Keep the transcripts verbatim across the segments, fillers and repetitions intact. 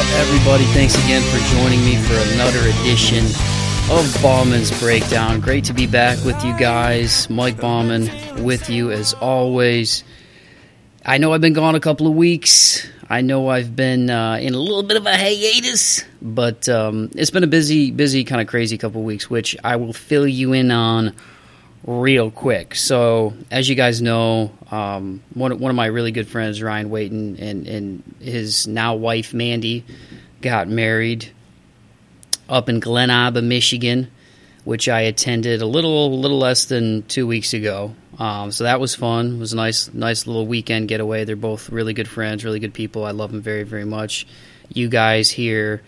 up, everybody? Thanks again for joining me for another edition of Bauman's Breakdown. Great to be back with you guys. Mike Bauman with you as always. I know I've been gone a couple of weeks. I know I've been uh, in a little bit of a hiatus, but um, it's been a busy, busy, kind of crazy couple of weeks, which I will fill you in on real quick. So, as you guys know, um, one one of my really good friends, Ryan Waiton, and, and his now wife, Mandy, got married up in Glen Aba, Michigan, which I attended a little, little less than two weeks ago. Um, so that was fun. It was a nice, nice little weekend getaway. They're both really good friends, really good people. I love them very, very much. You guys hear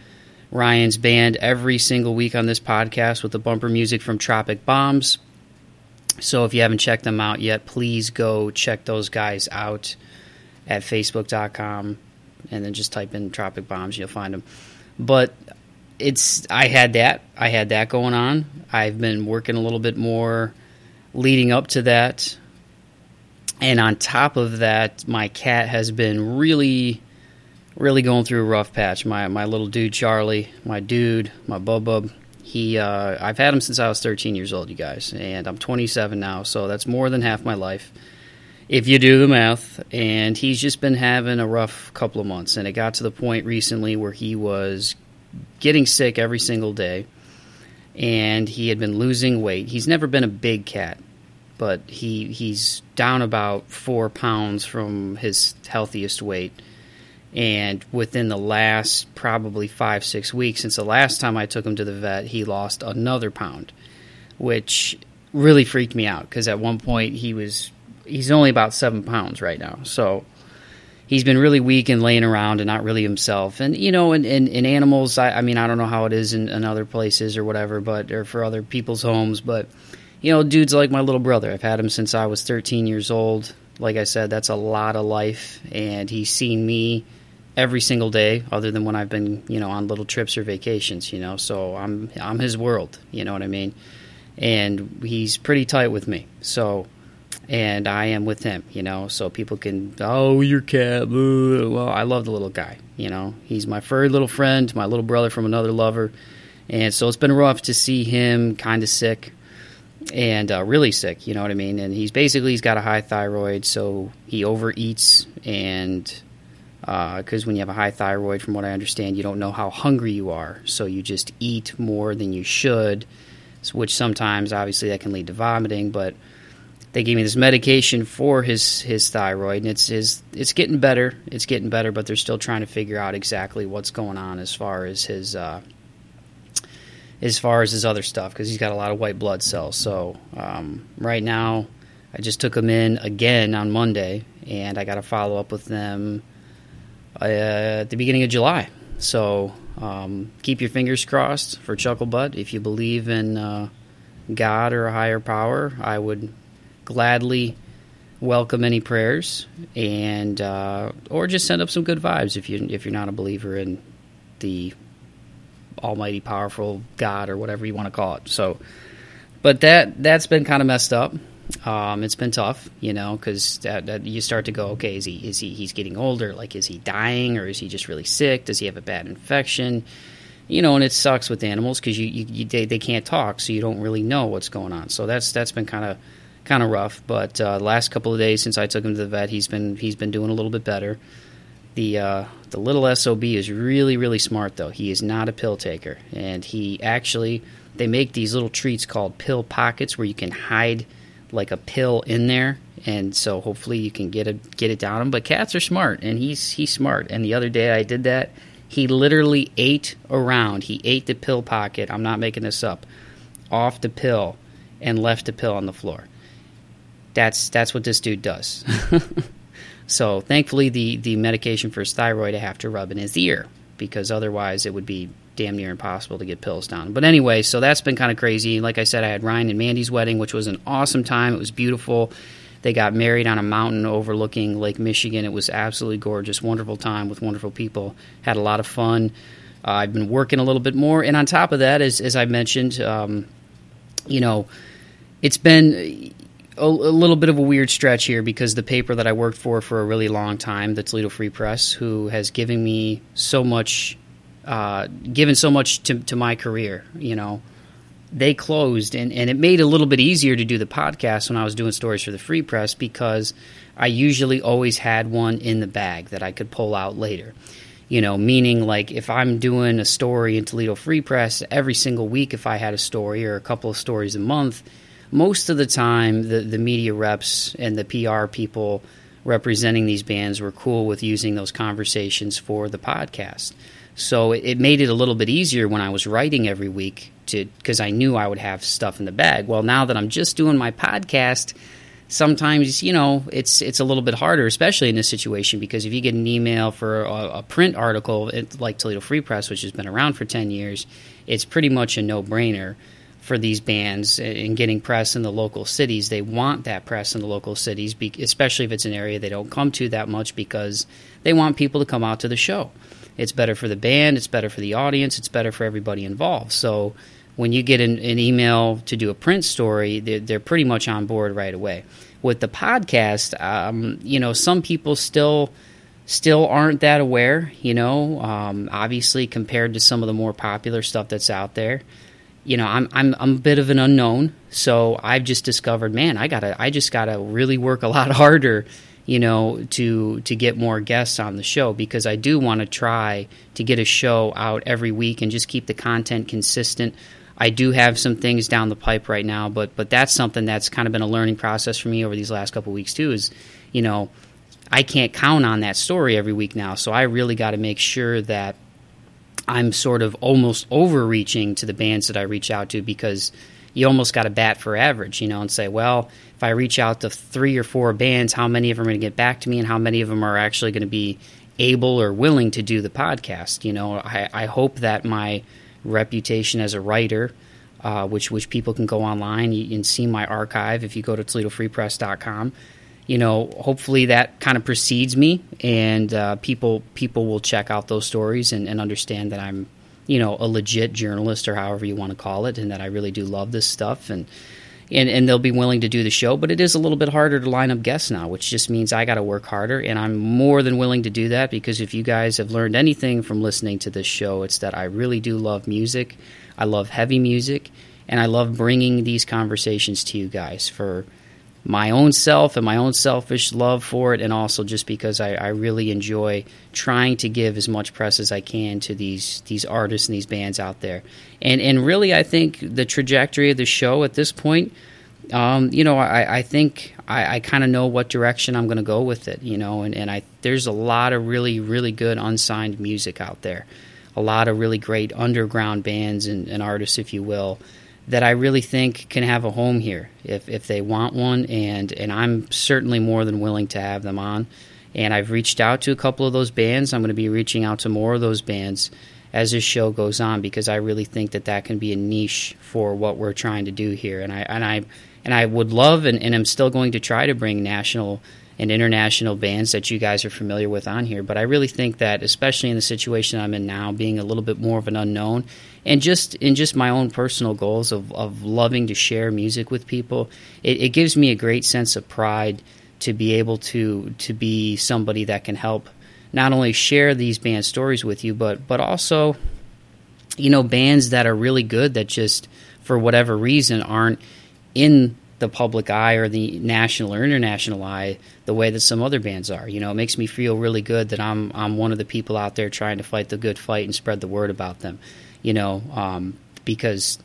Ryan's band every single week on this podcast with the bumper music from Tropic Bombs. So if you haven't checked them out yet, please go check those guys out at facebook dot com and then just type in Tropic Bombs. You'll find them. But it's, I had that. I had that going on. I've been working a little bit more leading up to that, and on top of that, my cat has been really, really going through a rough patch. My my little dude Charlie, my dude, my bub bub. He, uh, I've had him since I was thirteen years old, you guys, and I'm twenty-seven now, so that's more than half my life, if you do the math. And he's just been having a rough couple of months, and it got to the point recently where he was getting sick every single day. And he had been losing weight. He's never been a big cat, but he he's down about four pounds from his healthiest weight. And within the last probably five, six weeks, since the last time I took him to the vet, he lost another pound, which really freaked me out because at one point he was he's only about seven pounds right now. So he's been really weak and laying around and not really himself. And, you know, in, in, in animals, I, I mean, I don't know how it is in, in other places or whatever, but or for other people's homes. But, you know, dude's like my little brother. I've had him since I was thirteen years old. Like I said, that's a lot of life. And he's seen me every single day other than when I've been, you know, on little trips or vacations, you know. So I'm I'm his world, you know what I mean? And he's pretty tight with me. So... and I am with him, you know, so people can, oh, your cat, boo. Well, I love the little guy, you know. He's my furry little friend, my little brother from another lover. And so it's been rough to see him kind of sick and uh, really sick, you know what I mean? And he's basically, he's got a high thyroid, so he overeats. And because uh, when you have a high thyroid, from what I understand, you don't know how hungry you are. So you just eat more than you should, which sometimes, obviously, that can lead to vomiting, but... they gave me this medication for his, his thyroid, and it's his, it's getting better. It's getting better, but they're still trying to figure out exactly what's going on as far as his uh, as far as his other stuff, because he's got a lot of white blood cells. So um, right now, I just took him in again on Monday, and I got to follow up with them uh, at the beginning of July. So um, keep your fingers crossed for Chucklebutt. If you believe in uh, God or a higher power, I would gladly welcome any prayers, and uh, or just send up some good vibes if you if you're not a believer in the almighty powerful God or whatever you want to call it. So, but that that's been kind of messed up. Um, it's been tough, you know, because that, that you start to go, okay, is he is he he's getting older? Like, is he dying, or is he just really sick? Does he have a bad infection? You know, and it sucks with animals because you, you, you they, they can't talk, so you don't really know what's going on. So that's that's been kind of kind of rough, but uh, the last couple of days since I took him to the vet, he's been he's been doing a little bit better. The uh, the little S O B is really, really smart, though. He is not a pill taker, and he actually, they make these little treats called pill pockets where you can hide like a pill in there, and so hopefully you can get it get it down him. But cats are smart, and he's he's smart. And the other day I did that, he literally ate around. He ate the pill pocket. I'm not making this up. Off the pill and left the pill on the floor. That's that's what this dude does. So thankfully the, the medication for his thyroid I have to rub in his ear because otherwise it would be damn near impossible to get pills down. But anyway, so that's been kind of crazy. Like I said, I had Ryan and Mandy's wedding, which was an awesome time. It was beautiful. They got married on a mountain overlooking Lake Michigan. It was absolutely gorgeous, wonderful time with wonderful people. Had a lot of fun. Uh, I've been working a little bit more. And on top of that, as, as I mentioned, um, you know, it's been... A, a little bit of a weird stretch here because the paper that I worked for for a really long time, the Toledo Free Press, who has given me so much uh, given so much to, to my career, you know. They closed, and, and it made it a little bit easier to do the podcast when I was doing stories for the Free Press, because I usually always had one in the bag that I could pull out later. You know, meaning like if I'm doing a story in Toledo Free Press every single week, if I had a story or a couple of stories a month, most of the time the, the media reps and the P R people representing these bands were cool with using those conversations for the podcast. So it, it made it a little bit easier when I was writing every week, to because I knew I would have stuff in the bag. Well, now that I'm just doing my podcast, sometimes, you know, it's it's a little bit harder, especially in this situation, because if you get an email for a, a print article it, like Toledo Free Press, which has been around for ten years, it's pretty much a no-brainer for these bands in getting press in the local cities. They want that press in the local cities, be, especially if it's an area they don't come to that much, because they want people to come out to the show. It's better for the band, it's better for the audience, it's better for everybody involved. So when you get an, an email to do a print story, they're, they're pretty much on board right away. With the podcast, um, you know, some people still still aren't that aware, you know, um, obviously compared to some of the more popular stuff that's out there. You know, I'm I'm I'm a bit of an unknown, so I've just discovered, man, I gotta I just gotta really work a lot harder, you know, to to get more guests on the show, because I do want to try to get a show out every week and just keep the content consistent. I do have some things down the pipe right now, but but that's something that's kind of been a learning process for me over these last couple of weeks too, is, you know, I can't count on that story every week now, so I really got to make sure that I'm sort of almost overreaching to the bands that I reach out to, because you almost got to bat for average, you know, and say, well, if I reach out to three or four bands, how many of them are going to get back to me, and how many of them are actually going to be able or willing to do the podcast? You know, I, I hope that my reputation as a writer, uh, which which people can go online and see my archive if you go to Toledo Free Press dot com, you know, hopefully that kind of precedes me, and uh, people people will check out those stories and, and understand that I'm, you know, a legit journalist, or however you want to call it, and that I really do love this stuff, and and and they'll be willing to do the show. But it is a little bit harder to line up guests now, which just means I got to work harder, and I'm more than willing to do that, because if you guys have learned anything from listening to this show, it's that I really do love music. I love heavy music, and I love bringing these conversations to you guys for my own self and my own selfish love for it, and also just because I, I really enjoy trying to give as much press as I can to these these artists and these bands out there. And and really, I think the trajectory of the show at this point, um, you know, I, I think I, I kind of know what direction I'm going to go with it, you know, and, and I there's a lot of really, really good unsigned music out there, a lot of really great underground bands and, and artists, if you will, that I really think can have a home here if if they want one, and, and I'm certainly more than willing to have them on. And I've reached out to a couple of those bands. I'm going to be reaching out to more of those bands as this show goes on, because I really think that that can be a niche for what we're trying to do here. And I and I, and I would love and, and I'm still going to try to bring national and international bands that you guys are familiar with on here. But I really think that, especially in the situation I'm in now, being a little bit more of an unknown, and just in just my own personal goals of, of loving to share music with people, it, it gives me a great sense of pride to be able to to be somebody that can help not only share these band stories with you, but but also, you know, bands that are really good that just for whatever reason aren't in the public eye or the national or international eye the way that some other bands are. You know, it makes me feel really good that I'm I'm one of the people out there trying to fight the good fight and spread the word about them, you know, um, because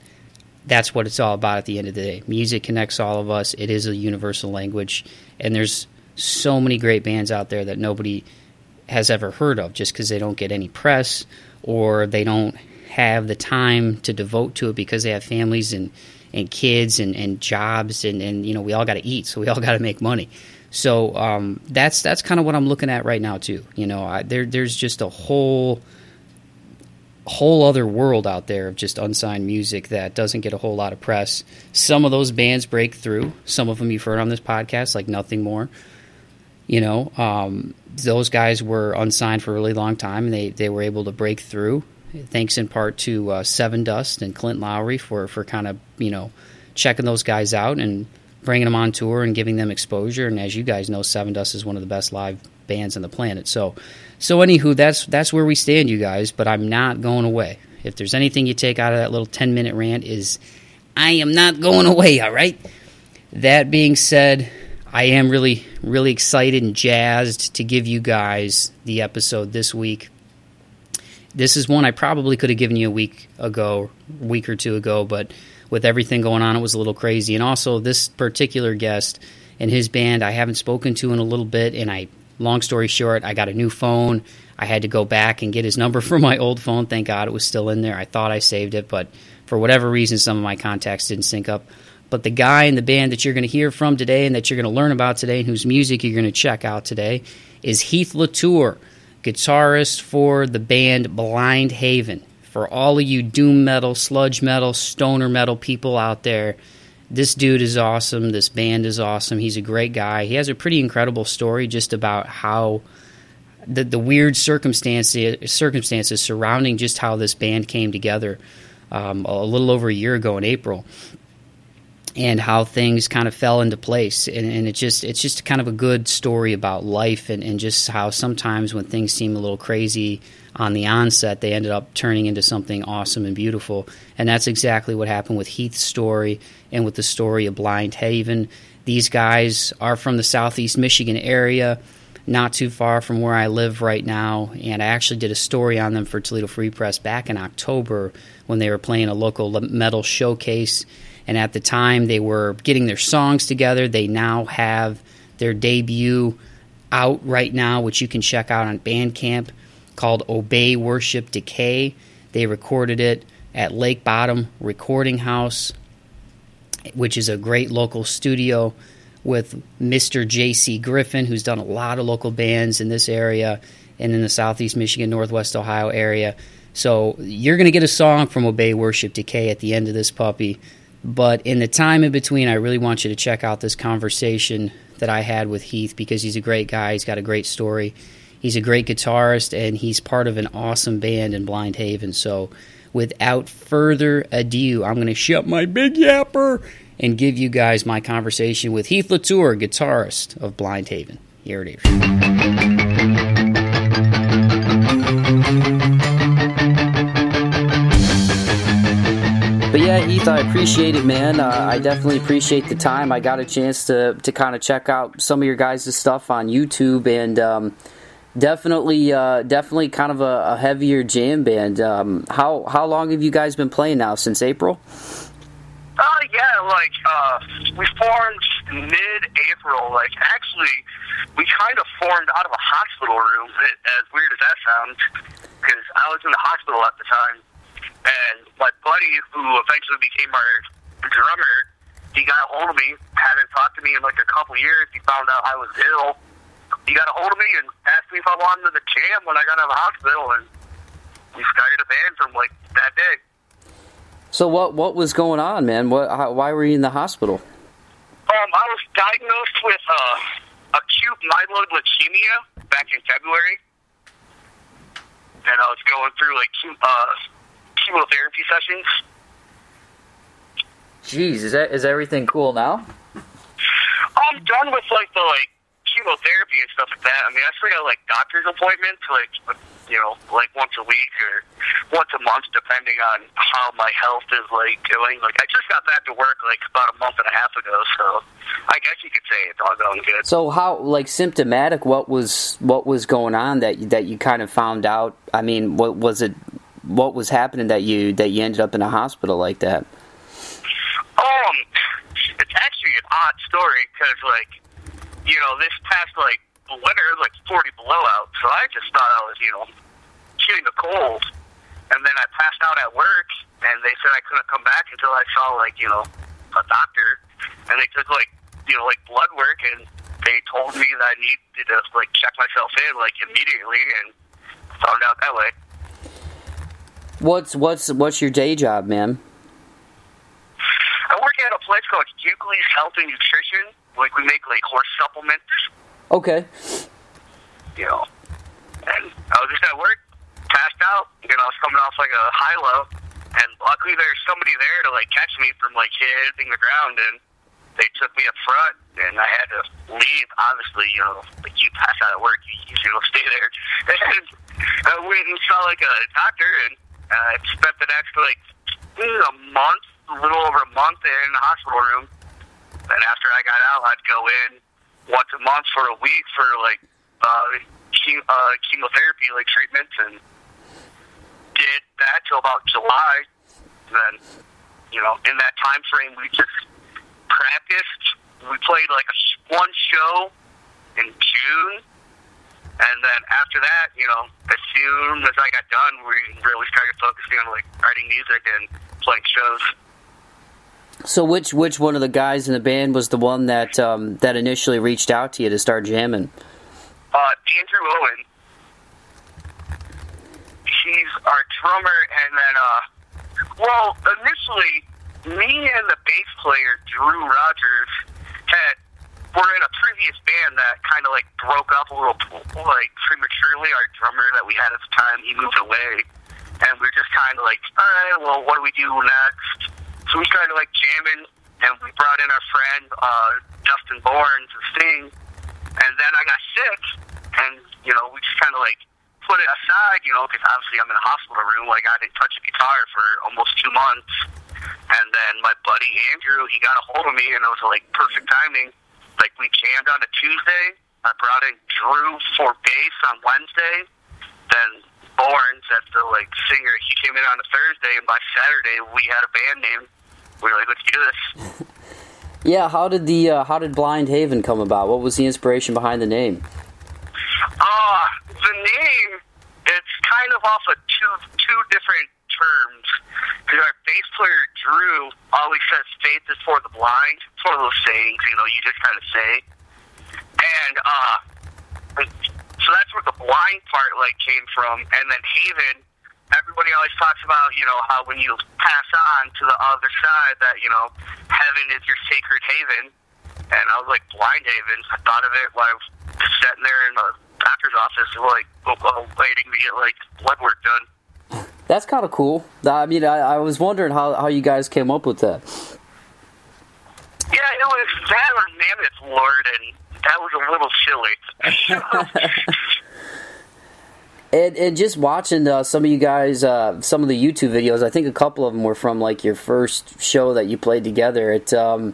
that's what it's all about at the end of the day. Music connects all of us. It is a universal language, and there's so many great bands out there that nobody has ever heard of just because they don't get any press, or they don't have the time to devote to it because they have families and and kids and, and jobs, and, and, you know, we all got to eat, so we all got to make money. So um, that's that's kind of what I'm looking at right now too. You know, I, there there's just a whole whole other world out there of just unsigned music that doesn't get a whole lot of press. Some of those bands break through. Some of them you've heard on this podcast, like Nothing More. You know, um, those guys were unsigned for a really long time, and they, they were able to break through, thanks in part to uh, Sevendust and Clint Lowry for, for kind of, you know, checking those guys out and bringing them on tour and giving them exposure. And as you guys know, Sevendust is one of the best live bands on the planet. So, so anywho, that's that's where we stand, you guys. But I'm not going away. If there's anything you take out of that little ten-minute rant is, I am not going away, all right? That being said, I am really, really excited and jazzed to give you guys the episode this week. This is one I probably could have given you a week ago, week or two ago, but with everything going on, it was a little crazy. And also, this particular guest and his band I haven't spoken to in a little bit, and I, long story short, I got a new phone. I had to go back and get his number from my old phone. Thank God it was still in there. I thought I saved it, but for whatever reason, some of my contacts didn't sync up. But the guy in the band that you're going to hear from today and that you're going to learn about today and whose music you're going to check out today is Heath LaTour, guitarist for the band Blind Haven. For all of you doom metal, sludge metal, stoner metal people out there, this dude is awesome. This band is awesome. He's a great guy. He has a pretty incredible story just about how the, the weird circumstances, circumstances surrounding just how this band came together um, a little over a year ago in April, and how things kind of fell into place. And, and it just it's just kind of a good story about life and, and just how sometimes when things seem a little crazy on the onset, they ended up turning into something awesome and beautiful. And that's exactly what happened with Heath's story and with the story of Blind Haven. These guys are from the southeast Michigan area, not too far from where I live right now, and I actually did a story on them for Toledo Free Press back in October when they were playing a local metal showcase. And at the time, they were getting their songs together. They now have their debut out right now, which you can check out on Bandcamp, called Obey, Worship, Decay. They recorded it at Lake Bottom Recording House, which is a great local studio with Mister J C. Griffin, who's done a lot of local bands in this area and in the southeast Michigan, northwest Ohio area. So you're going to get a song from Obey, Worship, Decay at the end of this puppy. But in the time in between, I really want you to check out this conversation that I had with Heath, because he's a great guy. He's got a great story. He's a great guitarist, and he's part of an awesome band in Blind Haven. So without further ado, I'm going to shut my big yapper and give you guys my conversation with Heath LaTour, guitarist of Blind Haven. Here it is. But yeah, Heath, I appreciate it, man. Uh, I definitely appreciate the time. I got a chance to to kind of check out some of your guys' stuff on YouTube, and um, definitely, uh, definitely, kind of a, a heavier jam band. Um, how how long have you guys been playing now? Since April? Uh, yeah, like uh, we formed mid-April. Like actually, we kind of formed out of a hospital room. It, as weird as that sounds, because I was in the hospital at the time. And my buddy, who eventually became our drummer, he got a hold of me, hadn't talked to me in like a couple years. He found out I was ill. He got a hold of me and asked me if I wanted to jam when I got out of the hospital, and we started a band from like that day. So what what was going on, man? What how, why were you in the hospital? Um, I was diagnosed with uh, acute myeloid leukemia back in February, and I was going through like two. Uh, chemotherapy sessions. Jeez, is that is everything cool now? I'm done with like the like chemotherapy and stuff like that. I mean, I still got like doctor's appointments, like you know, like once a week or once a month, depending on how my health is like doing. Like I just got back to work like about a month and a half ago, so I guess you could say it's all going good. So how like symptomatic? What was what was going on that that you kind of found out? I mean, what was it? What was happening that you that you ended up in a hospital like that? Um, it's actually an odd story because, like, you know, this past like winter, like forty below out, so I just thought I was, you know, shooting a cold, and then I passed out at work, and they said I couldn't come back until I saw like you know a doctor, and they took like you know like blood work, and they told me that I needed to like check myself in like immediately, and found out that way. What's what's what's your day job, man? I work at a place called Euclid's Health and Nutrition. Like we make like horse supplements. Okay. You know, and I was just at work, passed out. You know, I was coming off like a high-low, and luckily there's somebody there to like catch me from like hitting the ground, and they took me up front, and I had to leave. Obviously, you know, like you pass out at work, you usually don't stay there. And I went and saw like a doctor, and uh, spent the next like a month, a little over a month, in the hospital room. And after I got out, I'd go in once a month for a week for like uh, chem- uh, chemotherapy, like treatments, and did that till about July. And then, you know, in that time frame, we just practiced. We played like a, one show in June, and then after that, you know, as soon as I got done, we really started focusing on like writing music and playing shows. So, which which one of the guys in the band was the one that um, that initially reached out to you to start jamming? Uh, Andrew Owen. He's our drummer, and then, uh, well, initially, me and the bass player, Drew Rogers, had were in a previous band that kind of, like, broke up a little, like, prematurely. Our drummer that we had at the time, he moved away, and we were just kind of like, all right, well, what do we do next? So we started, like, jamming, and we brought in our friend, uh, Justin Bourne, to sing, and then I got sick, and, you know, we just kind of, like, put it aside, you know, because obviously I'm in a hospital room. Like, I didn't touch a guitar for almost two months. And then my buddy Andrew, he got a hold of me, and it was, like, perfect timing. Like, we jammed on a Tuesday. I brought in Drew for bass on Wednesday. Then Bourne, that's the, like, singer, he came in on a Thursday, and by Saturday we had a band name. We were like, let's do this. Yeah, how did the, uh, how did Blind Haven come about? What was the inspiration behind the name? Uh, the name, it's kind of off of two two different terms. Because our bass player, Drew, always says faith is for the blind. It's one of those sayings, you know, you just kind of say. And, uh, so that's where the blind part, like, came from. And then Haven, everybody always talks about, you know, how when you pass on to the other side that, you know, heaven is your sacred haven. And I was like, Blind Haven. I thought of it while I was sitting there in a doctor's office, like, waiting to get, like, blood work done. That's kind of cool. I mean, I, I was wondering how, how you guys came up with that. Yeah, you know, it's that or Mammoth Lord, and that was a little silly. and, and just watching uh, some of you guys, uh, some of the YouTube videos, I think a couple of them were from, like, your first show that you played together. It, um...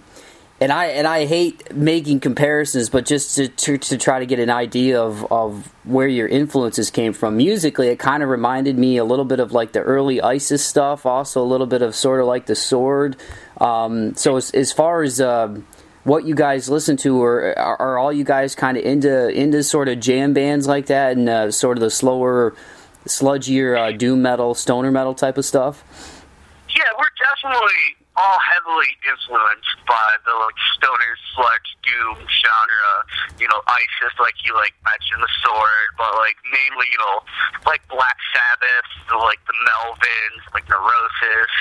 And I and I hate making comparisons, but just to, to to try to get an idea of of where your influences came from musically, it kind of reminded me a little bit of like the early Isis stuff, also a little bit of sort of like The Sword. Um, so as, as far as uh, what you guys listen to, or are, are all you guys kind of into into sort of jam bands like that, and uh, sort of the slower, sludgier uh, doom metal, stoner metal type of stuff? Yeah, we're definitely all heavily influenced by the, like, stoner, sludge, doom genre, you know, Isis, like you, like, mentioned, The Sword, but, like, mainly, you know, like, Black Sabbath, the, like, The Melvins, like, Neurosis,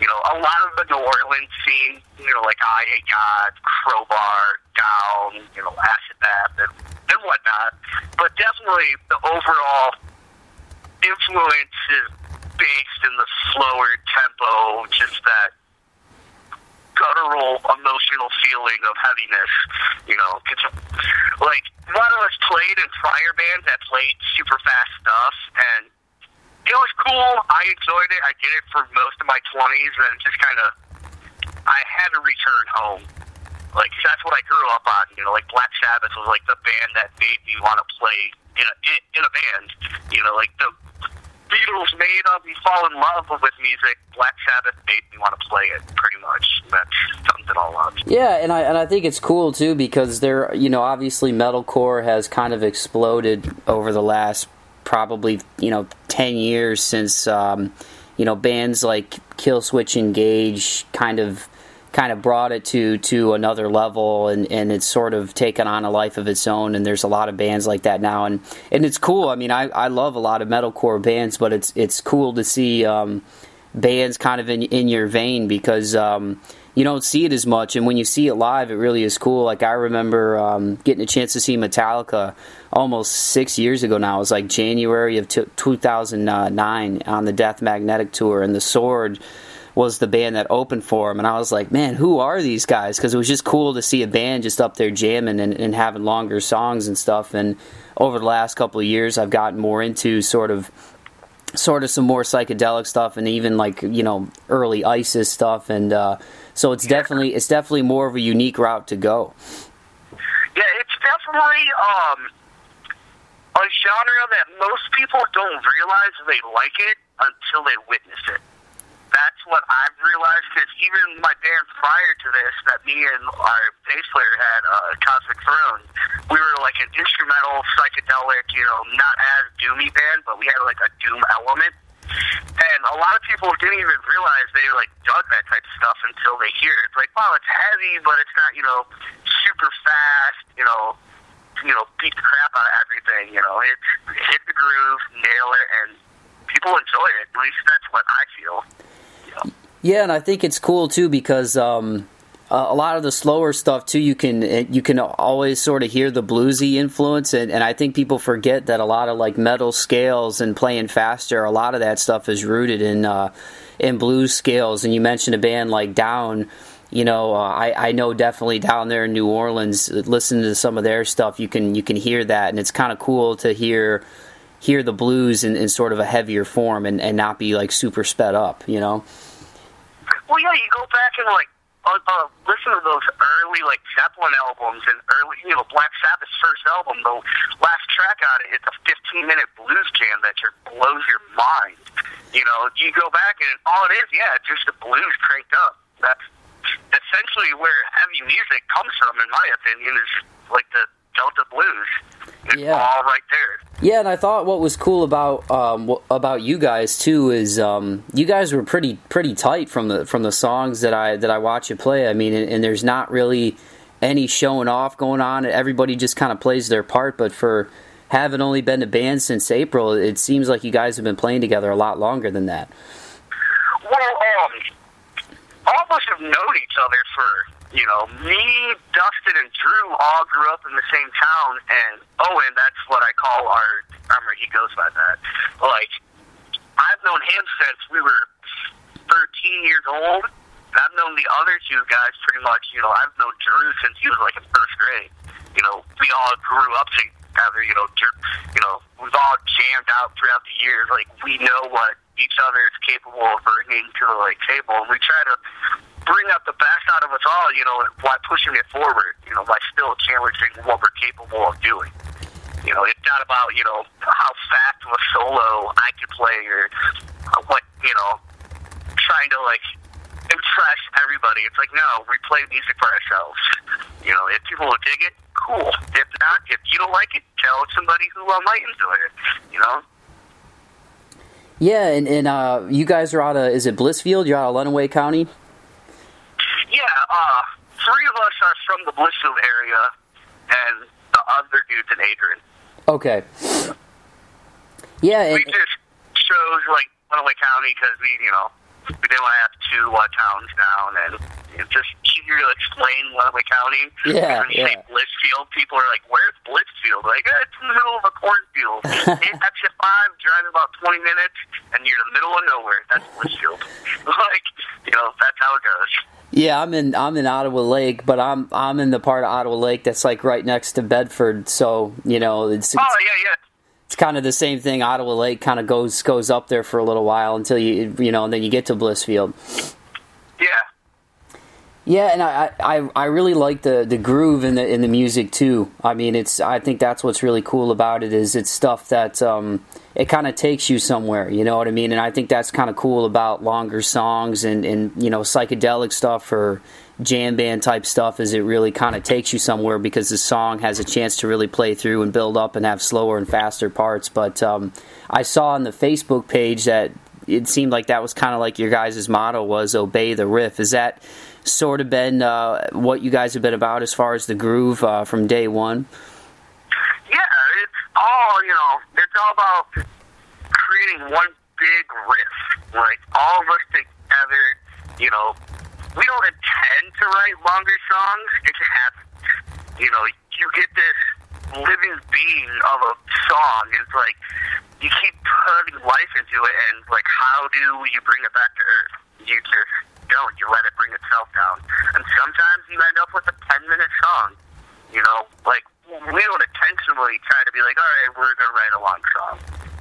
you know, a lot of the New Orleans scene, you know, like, I Hate God, Crowbar, Down, you know, Acid Bath, and, and whatnot, but definitely the overall influence is based in the slower tempo, just that guttural, emotional feeling of heaviness, you know, like, a lot of us played in prior bands that played super fast stuff, and it was cool, I enjoyed it, I did it for most of my twenties, and just kind of, I had to return home, like, that's what I grew up on, you know, like, Black Sabbath was, like, the band that made me want to play in a, in, in a band, you know, like, the Beatles made uh, me fall in love with music. Black Sabbath made me want to play it, pretty much. That sums it all up. Yeah, and I and I think it's cool too, because there, you know, obviously metalcore has kind of exploded over the last probably, you know, ten years since um, you know, bands like Killswitch Engage kind of kind of brought it to to another level, and, and it's sort of taken on a life of its own, and there's a lot of bands like that now, and, and it's cool. I mean, I, I love a lot of metalcore bands, but it's it's cool to see um, bands kind of in, in your vein, because um, you don't see it as much, and when you see it live, it really is cool. Like, I remember um, getting a chance to see Metallica almost six years ago now. It was like January of t- two thousand nine on the Death Magnetic Tour, and The Sword was the band that opened for him, and I was like, man, who are these guys? Because it was just cool to see a band just up there jamming and, and having longer songs and stuff. And over the last couple of years, I've gotten more into sort of sort of some more psychedelic stuff, and even like, you know, early Isis stuff, and uh, so it's yeah. definitely it's definitely more of a unique route to go. Yeah, it's definitely um, a genre that most people don't realize they like it until they witness it. That's what I've realized, because even my band prior to this, that me and our bass player had, uh, Cosmic Throne, we were like an instrumental, psychedelic, you know, not as doomy band, but we had like a doom element. And a lot of people didn't even realize they like dug that type of stuff until they hear it. It's like, wow, it's heavy, but it's not, you know, super fast, you know, you know, beat the crap out of everything, you know, it hit the groove, nail it, and people enjoy it. At least that's what I feel. Yeah, and I think it's cool too, because um, a lot of the slower stuff too, you can you can always sort of hear the bluesy influence, and, and I think people forget that a lot of like metal scales and playing faster, a lot of that stuff is rooted in uh, in blues scales. And you mentioned a band like Down. You know, uh, I, I know definitely down there in New Orleans, listening to some of their stuff, you can you can hear that, and it's kind of cool to hear hear the blues in, in sort of a heavier form, and, and not be like super sped up, you know. Well, yeah, you go back and, like, uh, uh, listen to those early, like, Zeppelin albums and early, you know, Black Sabbath's first album. The last track on it, it's a fifteen-minute blues jam that just blows your mind. You know, you go back and all it is, yeah, it's just the blues cranked up. That's essentially where heavy music comes from, in my opinion, is, like, the Delta blues. It's yeah. all right there. Yeah, and I thought what was cool about um, about you guys too is um, you guys were pretty pretty tight from the from the songs that I that I watch you play. I mean, and, and there's not really any showing off going on. Everybody just kind of plays their part. But for having only been a band since April, it seems like you guys have been playing together a lot longer than that. Well, um, all of us have known each other for. You know, me, Dustin, and Drew all grew up in the same town, and Owen, that's what I call our drummer, he goes by that. Like, I've known him since we were thirteen years old, and I've known the other two guys pretty much, you know, I've known Drew since he was, like, in first grade. You know, we all grew up together, you know, Drew, you know, we've all jammed out throughout the years, like, we know what each other is capable of bringing to the, like, table, and we try to bring out the best out of us all, you know, by pushing it forward, you know, by still challenging what we're capable of doing. You know, it's not about, you know, how fast of a solo I can play or what, you know, trying to, like, impress everybody. It's like, no, we play music for ourselves. You know, if people will dig it, cool. If not, if you don't like it, tell somebody who uh, might enjoy it, you know? Yeah, and, and uh, you guys are out of, is it Blissfield? You're out of Lenawee County? Yeah, uh, three of us are from the Blissfield area, and the other dude's in Adrian. Okay. Yeah. yeah we and, just chose, like, Ottawa County because we, you know, we didn't want to have two uh, towns down, and it's just easier to explain Ottawa County. Yeah, When you yeah. say Blissfield, people are like, where's Blissfield? Like, eh, it's in the middle of a cornfield. It's exit five, drive about twenty minutes, and you're in the middle of nowhere. That's Blissfield. Like, you know, that's how it goes. Yeah, I'm in I'm in Ottawa Lake, but I'm I'm in the part of Ottawa Lake that's like right next to Bedford, so you know it's, it's oh yeah yeah it's kind of the same thing. Ottawa Lake kind of goes goes up there for a little while until you you know, and then you get to Blissfield. Yeah. Yeah, and I, I, I really like the, the groove in the in the music too. I mean, it's I think that's what's really cool about it is it's stuff that um, it kind of takes you somewhere. You know what I mean? And I think that's kind of cool about longer songs and, and you know psychedelic stuff or jam band type stuff is it really kind of takes you somewhere because the song has a chance to really play through and build up and have slower and faster parts. But um, I saw on the Facebook page that it seemed like that was kind of like your guys' motto was obey the riff. Is that sort of been uh, what you guys have been about as far as the groove uh, from day one? Yeah, it's all, you know, it's all about creating one big riff. Like, all of us together, you know, we don't intend to write longer songs. It just happens. You know, you get this living being of a song. It's like, you keep putting life into it, and, like, how do you bring it back to earth? you just don't. You let it bring itself down. And sometimes you end up with a ten-minute song. You know, like, we don't intentionally try to be like, all right, we're going to write a long song.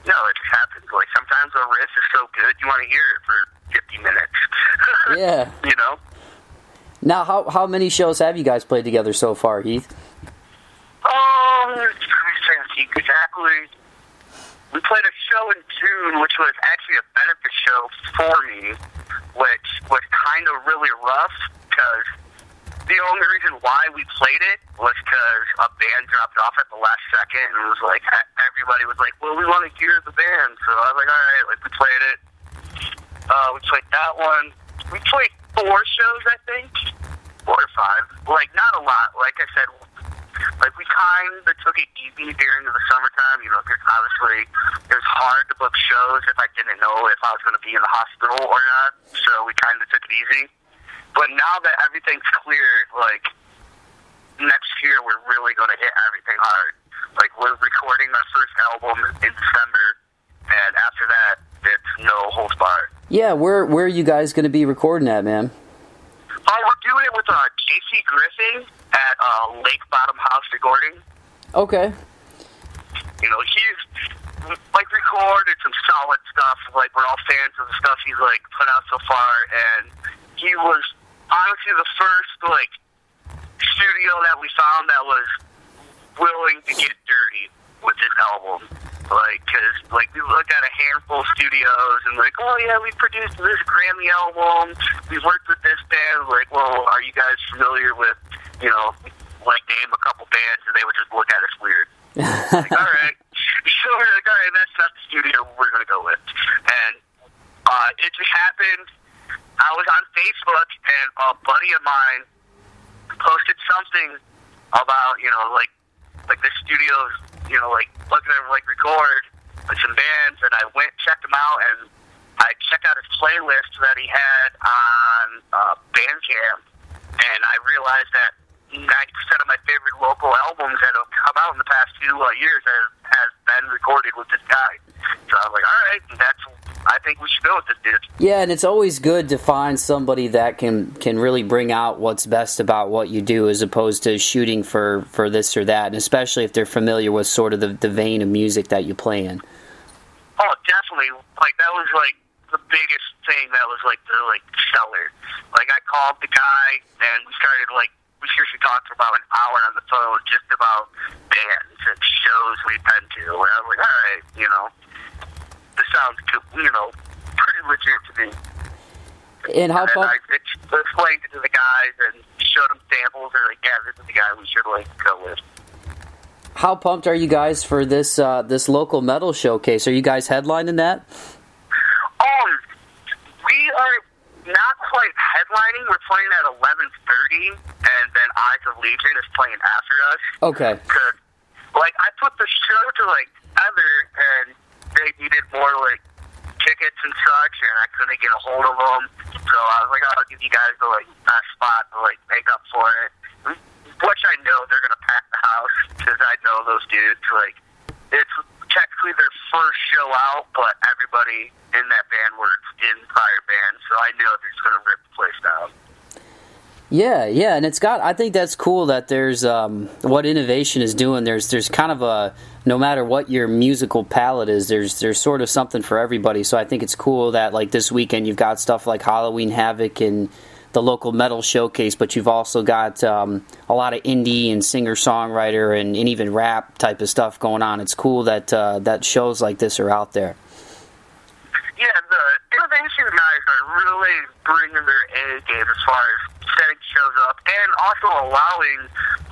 No, it just happens. Like, sometimes a riff is so good, you want to hear it for fifty minutes. Yeah. You know? Now, how how many shows have you guys played together so far, Heath? Um, exactly. We played a show in June, which was actually a benefit show for me, which was kind of really rough, because the only reason why we played it was because a band dropped off at the last second, and it was like, everybody was like, well, we want to hear the band, so I was like, alright, like, we played it. Uh, we played that one. We played four shows, I think, four or five, like, not a lot, like I said. Like, we kind of took it easy during the summertime, you know, because obviously it was hard to book shows if I didn't know if I was going to be in the hospital or not, so we kind of took it easy. But now that everything's clear, like, next year we're really going to hit everything hard. Like, we're recording our first album in December, and after that, it's no holds barred. Yeah, where, where are you guys going to be recording at, man? Oh, we're doing it with uh, J C. Griffin at uh, Lake Bottom Recording House. Okay. You know, he's, like, recorded some solid stuff. Like, we're all fans of the stuff he's, like, put out so far. And he was, honestly, the first, like, studio that we found that was willing to get dirty with this album. Like, because, like, we looked at a handful of studios and, like, oh, yeah, we produced this Grammy album. We worked with this band. Like, well, are you guys familiar with, you know, like, name a couple bands, and they would just look at us weird. Like, all right. So we're like, all right, that's not the studio we're going to go with. And uh, it just happened. I was on Facebook, and a buddy of mine posted something about, you know, like, like the studio's, you know, like, looking at him, like, record with some bands, and I went, checked him out, and I checked out his playlist that he had on uh, Bandcamp, and I realized that ninety percent of my favorite local albums that have come out in the past two uh, years have, has been recorded with this guy. So I was like, all right, that's, I think we should go with this dude. Yeah, and it's always good to find somebody that can, can really bring out what's best about what you do, as opposed to shooting for, for this or that, and especially if they're familiar with sort of the, the vein of music that you play in. Oh, definitely. Like, that was, like, the biggest thing that was, like, the, like, seller. Like, I called the guy, and we started, like, we seriously talked for about an hour on the phone just about bands and shows we've been to. And I was like, all right, you know, this sounds, you know, pretty legit to me. And how fun? I explained it to the guys and showed them samples, and like, yeah, this is the guy we should, like, go with. How pumped are you guys for this uh, this local metal showcase? Are you guys headlining that? Um, we are not quite headlining. We're playing at eleven thirty, and then Eyes of Legion is playing after us. Okay. Cause, like, I put the show to, like, Heather, and they needed more, like, tickets and such, and I couldn't get a hold of them, so I was like, I'll give you guys the, like, best spot to, like, make up for it, which I know they're gonna pack the house, because I know those dudes, like, it's technically their first show out, but everybody in that band were in prior bands, so I know they're just gonna rip the place down. Yeah, yeah, and it's got, I think that's cool that there's, um, what Innovation is doing, there's there's kind of a, no matter what your musical palette is, there's there's sort of something for everybody, so I think it's cool that, like, this weekend you've got stuff like Halloween Havoc and the local metal showcase, but you've also got um, a lot of indie and singer-songwriter and, and even rap type of stuff going on. It's cool that, uh, that shows like this are out there. Yeah, the Innovation guys are really bringing their A game as far as setting shows up, and also allowing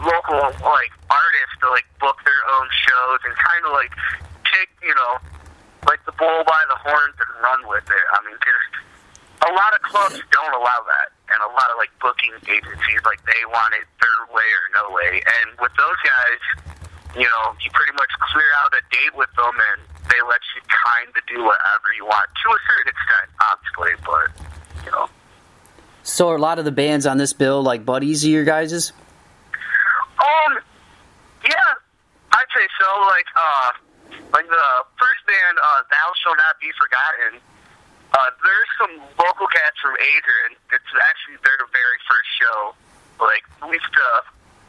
local, like, artists to, like, book their own shows and kind of, like, take, you know, like, the bull by the horns and run with it. I mean, because a lot of clubs don't allow that, and a lot of, like, booking agencies, like, they want it their way or no way, and with those guys, you know, you pretty much clear out a date with them, and they let you kind of do whatever you want, to a certain extent, obviously, but, you know. So are a lot of the bands on this bill, like, buddies of your guys's? Um, yeah, I'd say so. Like, uh, like the first band, uh, Thou Shall Not Be Forgotten, Uh, there's some local cats from Adrian. It's actually their very first show. Like, we used to,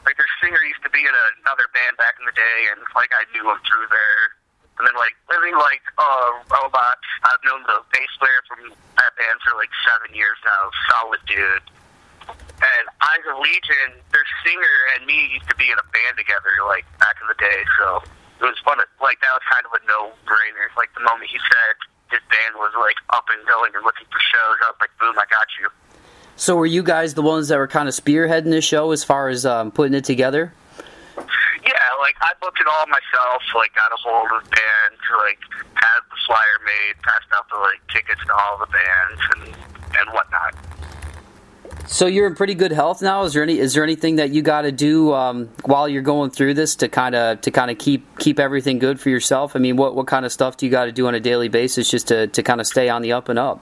like, their singer used to be in a, another band back in the day, and, like, I knew him through there. And then, like, living like uh, robots, I've known the bass player from that band for, like, seven years now. Solid dude. And Eyes of Legion, their singer and me used to be in a band together, like, back in the day, so it was fun. Like, that was kind of a no-brainer. Like, the moment he said his band was, like, up and going and looking for shows. I was like, boom, I got you. So were you guys the ones that were kind of spearheading the show as far as um, putting it together? Yeah, like, I booked it all myself, like, got a hold of bands, like, had the flyer made, passed out the, like, tickets to all the bands and, and whatnot. So you're in pretty good health now? Is there any is there anything that you got to do um, while you're going through this to kind of to kind of keep keep everything good for yourself? I mean, what, what kind of stuff do you got to do on a daily basis just to, to kind of stay on the up and up?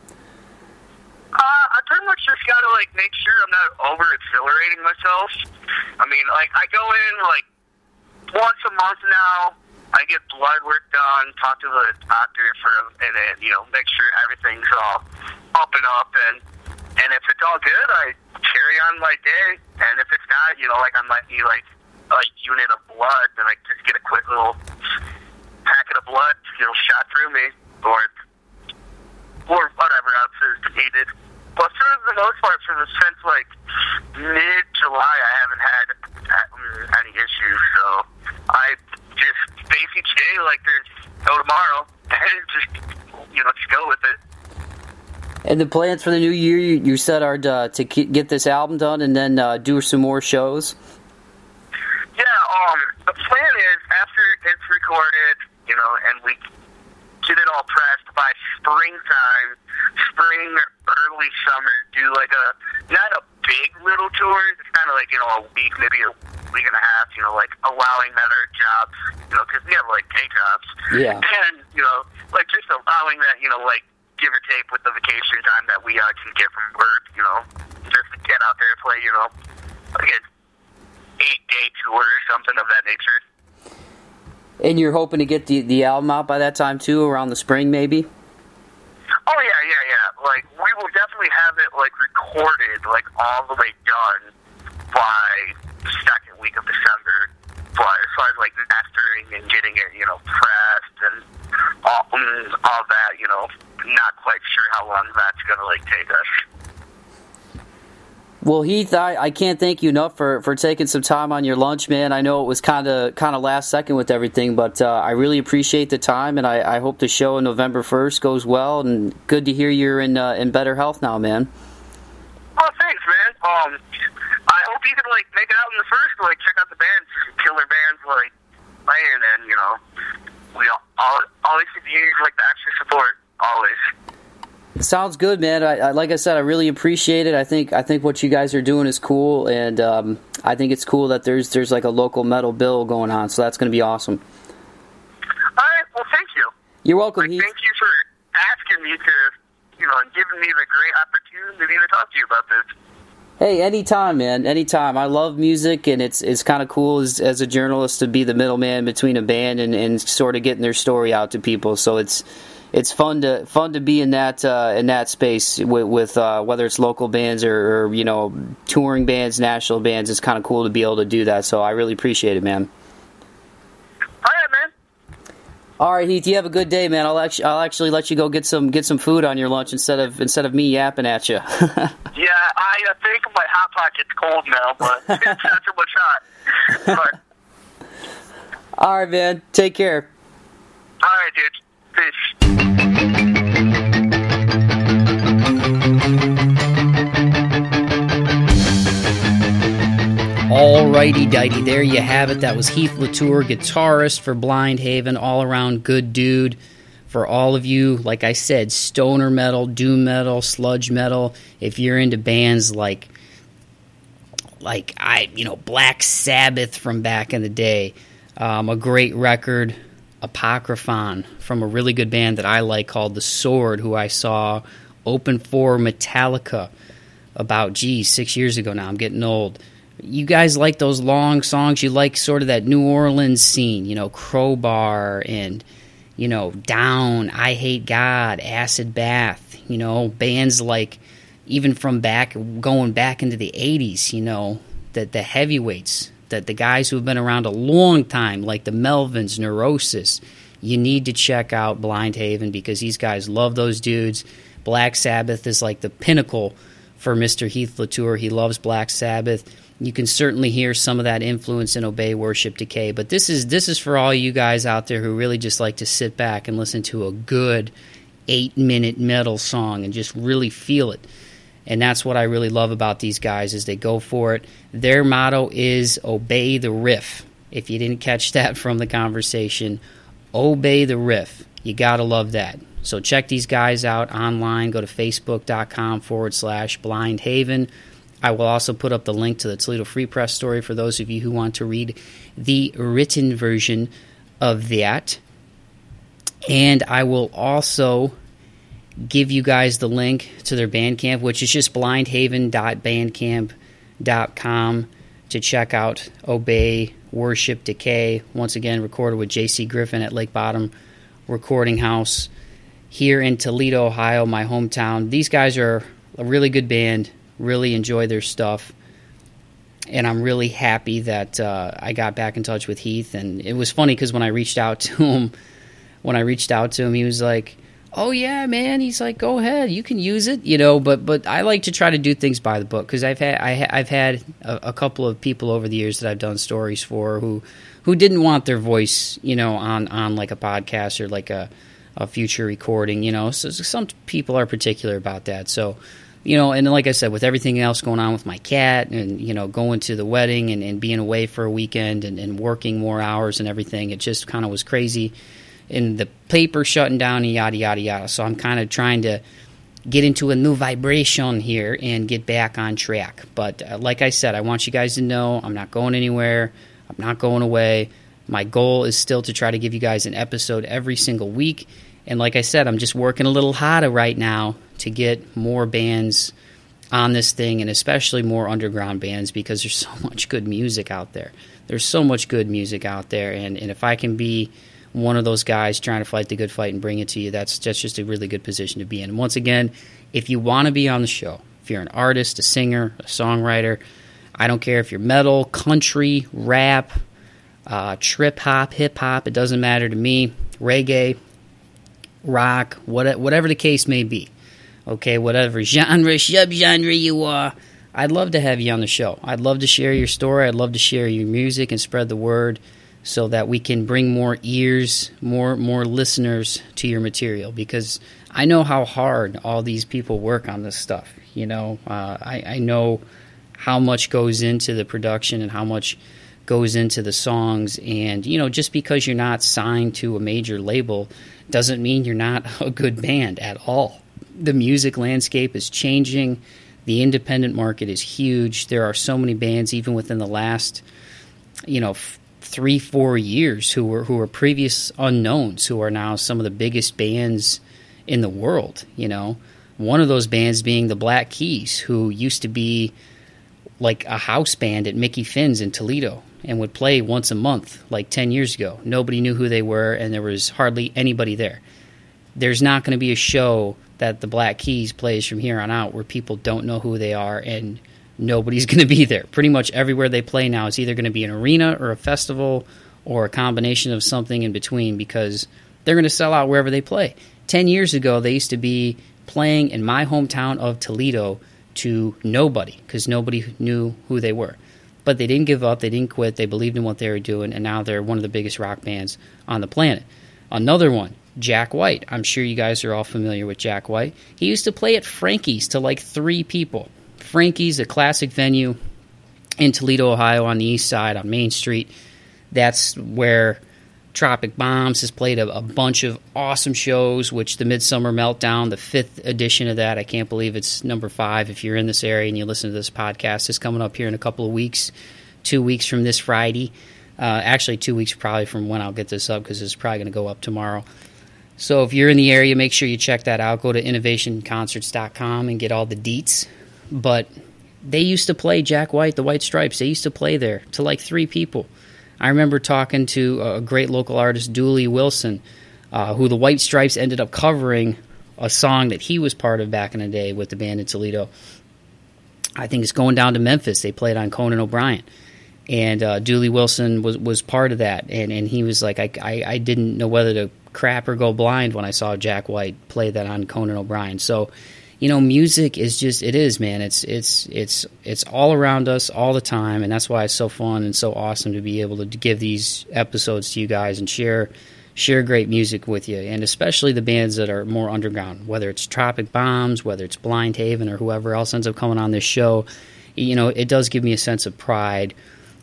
Uh, I pretty much just got to, like, make sure I'm not over-exhilarating myself. I mean, like, I go in, like, once a month now. I get blood work done, talk to the doctor for a minute, you know, make sure everything's all up and up and... And if it's all good, I carry on my day. And if it's not, you know, like I might need like a unit of blood, then I just get a quick little packet of blood, you know, shot through me, or or whatever else is needed. But for the most part, for the since like mid July, I haven't had any issues. So I just face each day like there's no tomorrow, and just you know, just go with it. And the plans for the new year, you, you said, are uh, to get this album done and then uh, do some more shows? Yeah, um, the plan is, after it's recorded, you know, and we get it all pressed by springtime, spring or early summer, do like a, not a big little tour, it's kind of like, you know, a week, maybe a week and a half, you know, like allowing that our jobs, you know, because we have, like, day jobs. Yeah. And, you know, like just allowing that, you know, like, give or take with the vacation time that we uh, can get from work, you know, just to get out there and play, you know, like an eight-day tour or something of that nature. And you're hoping to get the, the album out by that time, too, around the spring, maybe? Oh, yeah, yeah, yeah. Like, we will definitely have it, like, recorded, like, all the way done by the second week of December. But as far as, like, mastering and getting it, you know, pressed and all, all that, you know, not quite sure how long that's going to, like, take us. Well, Heath, I, I can't thank you enough for, for taking some time on your lunch, man. I know it was kind of kind of last second with everything, but uh, I really appreciate the time, and I, I hope the show on November first goes well, and good to hear you're in uh, in better health now, man. Oh, thanks, man. Um, I hope you can, like, make it out in the first, like, check out the bands, killer bands, like, playing, and, you know, we all, all, always need, like, the extra support. Always. Sounds good, man. I, I like I said, I really appreciate it. I think I think what you guys are doing is cool, and um, I think it's cool that there's there's like a local metal bill going on. So that's going to be awesome. All right. Well, thank you. You're welcome. Like, Heath. Thank you for asking me to, you know, and giving me the great opportunity to talk to you about this. Hey, anytime, man. Anytime. I love music, and it's it's kind of cool as, as a journalist to be the middleman between a band and, and sort of getting their story out to people. So it's. It's fun to fun to be in that uh, in that space with, with uh, whether it's local bands or, or you know touring bands, national bands. It's kind of cool to be able to do that. So I really appreciate it, man. All right, man. All right, Heath. You have a good day, man. I'll actually I'll actually let you go get some get some food on your lunch instead of instead of me yapping at you. Yeah, I uh, think my hot pocket's cold now, but it's not too much hot. But... All right, man. Take care. All right, dude. Peace. Alrighty, dighty, there you have it. That was Heath LaTour, guitarist for Blind Haven, all-around good dude. For all of you, like I said, stoner metal, doom metal, sludge metal. If you're into bands like, like I, you know, Black Sabbath from back in the day, um, a great record, Apocryphon, from a really good band that I like called The Sword, who I saw open for Metallica about, geez, six years ago now. I'm getting old. You guys like those long songs. You like sort of that New Orleans scene, you know, Crowbar and you know, Down, I Hate God, Acid Bath, you know, bands like even from back, going back into the eighties, you know, the, the heavyweights, the, the guys who have been around a long time, like the Melvins, Neurosis. You need to check out Blind Haven because these guys love those dudes. Black Sabbath is like the pinnacle for Mister Heath LaTour. He loves Black Sabbath. You can certainly hear some of that influence in Obey, Worship, Decay. But this is this is for all you guys out there who really just like to sit back and listen to a good eight-minute metal song and just really feel it. And that's what I really love about these guys is they go for it. Their motto is obey the riff. If you didn't catch that from the conversation, obey the riff. You gotta love that. So check these guys out online. Go to facebook.com forward slash Blind Haven. I will also put up the link to the Toledo Free Press story for those of you who want to read the written version of that. And I will also give you guys the link to their Bandcamp, which is just blindhaven dot bandcamp dot com to check out Obey, Worship, Decay. Once again, recorded with J C. Griffin at Lake Bottom Recording House here in Toledo, Ohio, my hometown. These guys are a really good band. Really enjoy their stuff, and I'm really happy that uh, I got back in touch with Heath. And it was funny because when I reached out to him, when I reached out to him, he was like, "Oh yeah, man." He's like, "Go ahead, you can use it, you know." But but I like to try to do things by the book because I've had I, I've had a, a couple of people over the years that I've done stories for who who didn't want their voice, you know, on on like a podcast or like a a future recording, you know. So some people are particular about that, so. You know, and like I said, with everything else going on with my cat and, you know, going to the wedding and, and being away for a weekend and, and working more hours and everything, it just kind of was crazy. And the paper shutting down and yada, yada, yada. So I'm kind of trying to get into a new vibration here and get back on track. But uh, like I said, I want you guys to know I'm not going anywhere. I'm not going away. My goal is still to try to give you guys an episode every single week. And like I said, I'm just working a little harder right now to get more bands on this thing, and especially more underground bands, because there's so much good music out there. There's so much good music out there, and, and if I can be one of those guys trying to fight the good fight and bring it to you, that's, that's just a really good position to be in. And once again, if you want to be on the show, if you're an artist, a singer, a songwriter, I don't care if you're metal, country, rap, uh, trip-hop, hip-hop, it doesn't matter to me, reggae, rock, what, whatever the case may be. Okay, whatever genre, subgenre you are, I'd love to have you on the show. I'd love to share your story. I'd love to share your music and spread the word so that we can bring more ears, more more listeners to your material, because I know how hard all these people work on this stuff. You know, uh, I, I know how much goes into the production and how much goes into the songs, and you know, just because you're not signed to a major label doesn't mean you're not a good band at all. The music landscape is changing. The independent market is huge. There are so many bands, even within the last, you know, f- three, four years, who were who were previous unknowns, who are now some of the biggest bands in the world. You know, one of those bands being the Black Keys, who used to be like a house band at Mickey Finn's in Toledo and would play once a month, like ten years ago. Nobody knew who they were, and there was hardly anybody there. There's not going to be a show that the Black Keys plays from here on out where people don't know who they are, and nobody's going to be there. Pretty much everywhere they play now is either going to be an arena or a festival or a combination of something in between, because they're going to sell out wherever they play. Ten years ago, they used to be playing in my hometown of Toledo to nobody because nobody knew who they were. But they didn't give up. They didn't quit. They believed in what they were doing, and now they're one of the biggest rock bands on the planet. Another one, Jack White. I'm sure you guys are all familiar with Jack White. He used to play at Frankie's to like three people. Frankie's, a classic venue in Toledo, Ohio, on the east side, on Main Street. That's where Tropic Bombs has played a, a bunch of awesome shows, which the Midsummer Meltdown, the fifth edition of that, I can't believe it's number five. If you're in this area and you listen to this podcast, it's coming up here in a couple of weeks, two weeks from this Friday. Uh, actually, two weeks probably from when I'll get this up, because it's probably going to go up tomorrow. So if you're in the area, make sure you check that out. Go to innovation concerts dot com and get all the deets. But they used to play Jack White, the White Stripes. They used to play there to like three people. I remember talking to a great local artist, Dooley Wilson, uh, who the White Stripes ended up covering a song that he was part of back in the day with the band in Toledo. I think it's Going Down to Memphis. They played on Conan O'Brien. And uh, Dooley Wilson was, was part of that. And, and he was like, I, I, I didn't know whether to crap or go blind when I saw Jack White play that on Conan O'Brien. So, you know, music is just, it is, man. It's it's it's it's all around us all the time. And that's why it's so fun and so awesome to be able to give these episodes to you guys and share share great music with you. And especially the bands that are more underground, whether it's Tropic Bombs, whether it's Blind Haven, or whoever else ends up coming on this show. You know, it does give me a sense of pride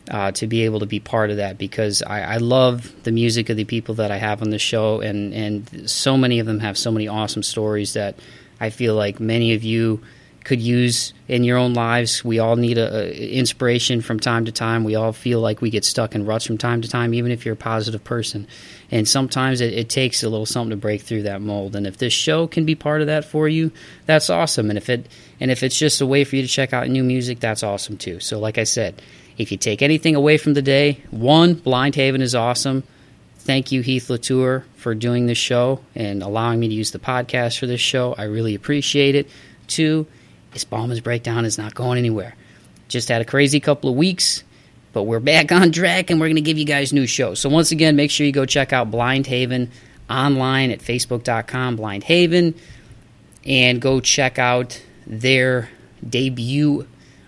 Uh, to be able to be part of that, because I, I love the music of the people that I have on the show, and, and so many of them have so many awesome stories that I feel like many of you could use in your own lives. We all need a, a inspiration from time to time. We all feel like we get stuck in ruts from time to time, even if you're a positive person. And sometimes it, it takes a little something to break through that mold. And if this show can be part of that for you, that's awesome. And if it and if it's just a way for you to check out new music, that's awesome too. So like I said, if you take anything away from the day, one, Blind Haven is awesome. Thank you, Heath LaTour, for doing this show and allowing me to use the podcast for this show. I really appreciate it. Two, it's Bauman's Breakdown is not going anywhere. Just had a crazy couple of weeks, but we're back on track, and we're going to give you guys new shows. So once again, make sure you go check out Blind Haven online at facebook dot com, Blind Haven, and go check out their debut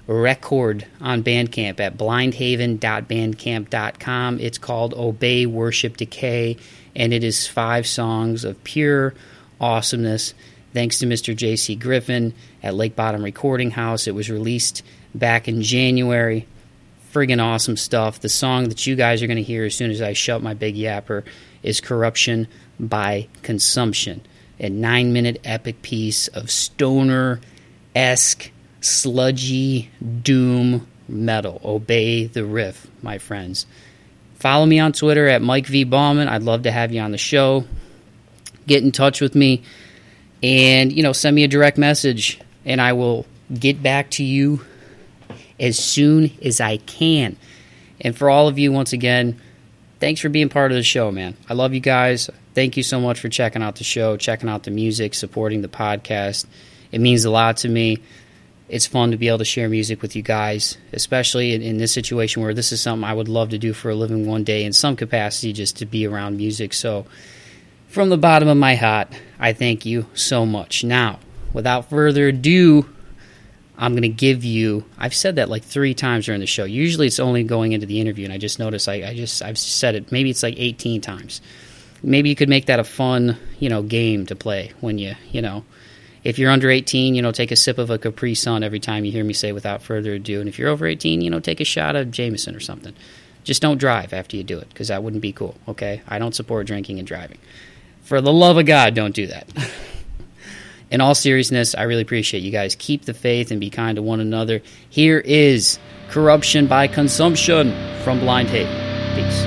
record on Bandcamp at blind haven dot bandcamp dot com. It's called Obey, Worship, Decay, and it is five songs of pure awesomeness. Thanks to Mister J C. Griffin at Lake Bottom Recording House. It was released back in January. Friggin' awesome stuff. The song that you guys are going to hear as soon as I shut my big yapper is Corruption by Consumption, a nine-minute epic piece of stoner-esque sludgy doom metal. Obey the riff, my friends. Follow me on Twitter at Mike V. Bauman. I'd love to have you on the show. Get in touch with me, and you know, send me a direct message, and I will get back to you as soon as I can. And for all of you, once again, thanks for being part of the show, man. I love you guys. Thank you so much for checking out the show, checking out the music, supporting the podcast. It means a lot to me. It's fun to be able to share music with you guys, especially in, in this situation where this is something I would love to do for a living one day in some capacity, just to be around music. So from the bottom of my heart, I thank you so much. Now, without further ado, I'm going to give you, I've said that like three times during the show. Usually it's only going into the interview, and I just noticed I, I just, I've said it, maybe it's like eighteen times. Maybe you could make that a fun, you know, game to play when you, you know, if you're under eighteen, you know, take a sip of a Capri Sun every time you hear me say without further ado. And if you're over eighteen, you know, take a shot of Jameson or something. Just don't drive after you do it, because that wouldn't be cool, okay? I don't support drinking and driving. For the love of God, don't do that. In all seriousness, I really appreciate you guys. Keep the faith and be kind to one another. Here is Corruption by Consumption from Blind Haven. Peace.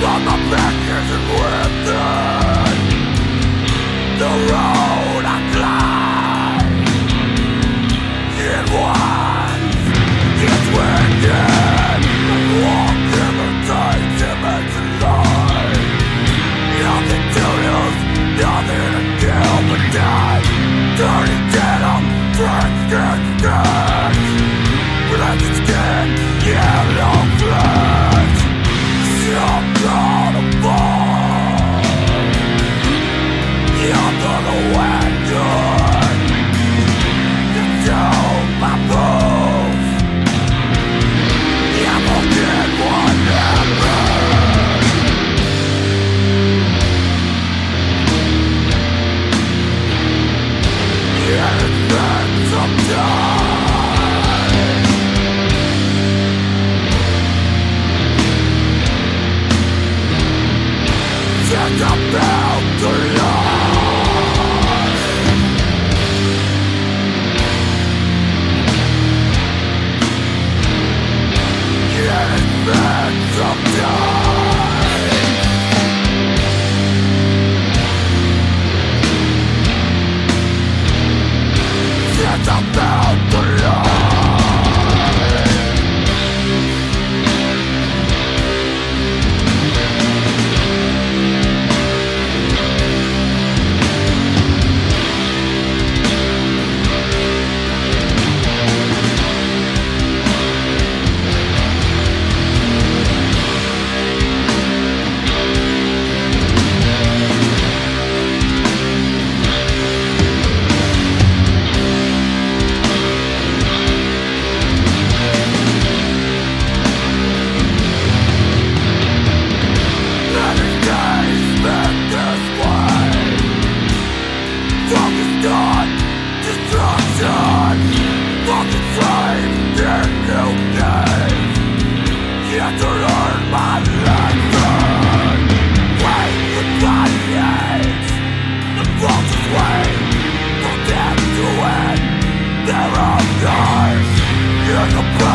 but the pack isn't with it. The road I climb, it winds, it's wicked. I walk in the tight, image line. Nothing to lose, nothing to kill but die. Dirty dead, I'm freaking dead. Blessed skin, yellow flesh. I'm proud of all. Under the wagon, into my bones. I forget what happened. It's been some time. It's about the loss. It's been some time. It's about the loss. Like a